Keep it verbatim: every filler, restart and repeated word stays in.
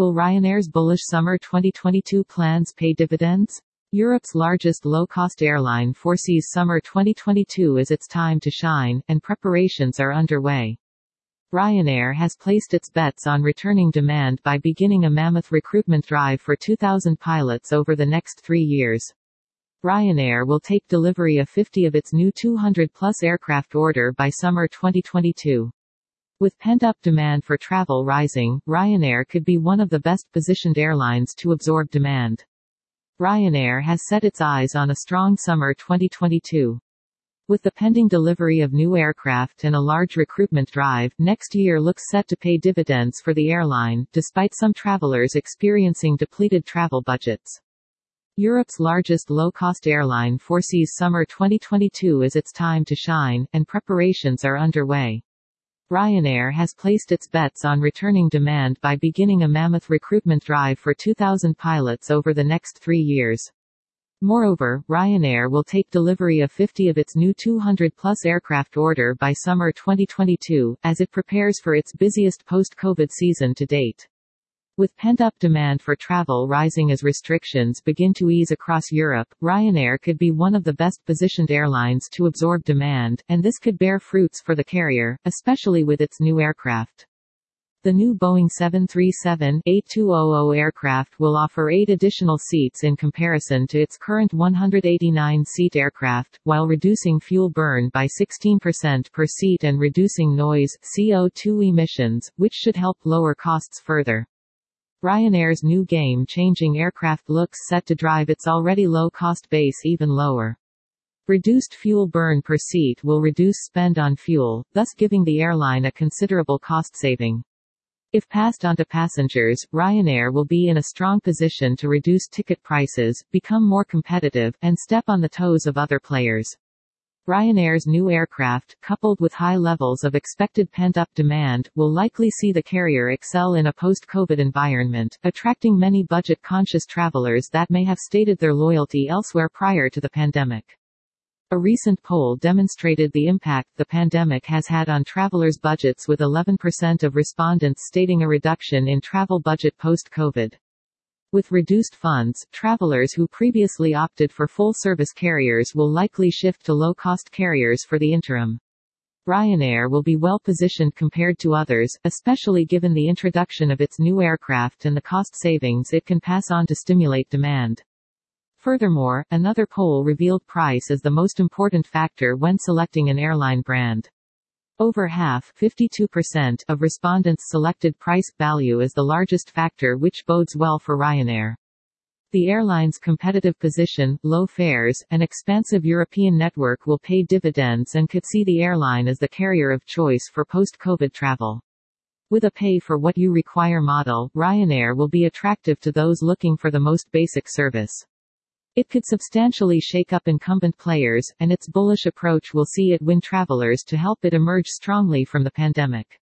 Will Ryanair's bullish summer twenty twenty-two plans pay dividends? Europe's largest low-cost airline foresees summer twenty twenty-two as its time to shine, and preparations are underway. Ryanair has placed its bets on returning demand by beginning a mammoth recruitment drive for two thousand pilots over the next three years. Ryanair will take delivery of fifty of its new two hundred plus aircraft order by summer twenty twenty-two. With pent-up demand for travel rising, Ryanair could be one of the best-positioned airlines to absorb demand. Ryanair has set its eyes on a strong summer twenty twenty-two. With the pending delivery of new aircraft and a large recruitment drive, next year looks set to pay dividends for the airline, despite some travelers experiencing depleted travel budgets. Europe's largest low-cost airline foresees summer twenty twenty-two as its time to shine, and preparations are underway. Ryanair has placed its bets on returning demand by beginning a mammoth recruitment drive for two thousand pilots over the next three years. Moreover, Ryanair will take delivery of fifty of its new two hundred plus aircraft order by summer twenty twenty-two, as it prepares for its busiest post-COVID season to date. With pent-up demand for travel rising as restrictions begin to ease across Europe, Ryanair could be one of the best-positioned airlines to absorb demand, and this could bear fruits for the carrier, especially with its new aircraft. The new Boeing seven thirty-seven dash eighty-two hundred aircraft will offer eight additional seats in comparison to its current one hundred eighty-nine seat aircraft, while reducing fuel burn by sixteen percent per seat and reducing noise, C O two emissions, which should help lower costs further. Ryanair's new game-changing aircraft looks set to drive its already low-cost base even lower. Reduced fuel burn per seat will reduce spend on fuel, thus giving the airline a considerable cost saving. If passed on to passengers, Ryanair will be in a strong position to reduce ticket prices, become more competitive, and step on the toes of other players. Ryanair's new aircraft, coupled with high levels of expected pent-up demand, will likely see the carrier excel in a post-COVID environment, attracting many budget-conscious travelers that may have stated their loyalty elsewhere prior to the pandemic. A recent poll demonstrated the impact the pandemic has had on travelers' budgets, with eleven percent of respondents stating a reduction in travel budget post-COVID. With reduced funds, travelers who previously opted for full-service carriers will likely shift to low-cost carriers for the interim. Ryanair will be well-positioned compared to others, especially given the introduction of its new aircraft and the cost savings it can pass on to stimulate demand. Furthermore, another poll revealed price as the most important factor when selecting an airline brand. Over half, fifty-two percent, of respondents selected price value as the largest factor, which bodes well for Ryanair. The airline's competitive position, low fares, and expansive European network will pay dividends and could see the airline as the carrier of choice for post-COVID travel. With a pay-for-what-you-require model, Ryanair will be attractive to those looking for the most basic service. It could substantially shake up incumbent players, and its bullish approach will see it win travelers to help it emerge strongly from the pandemic.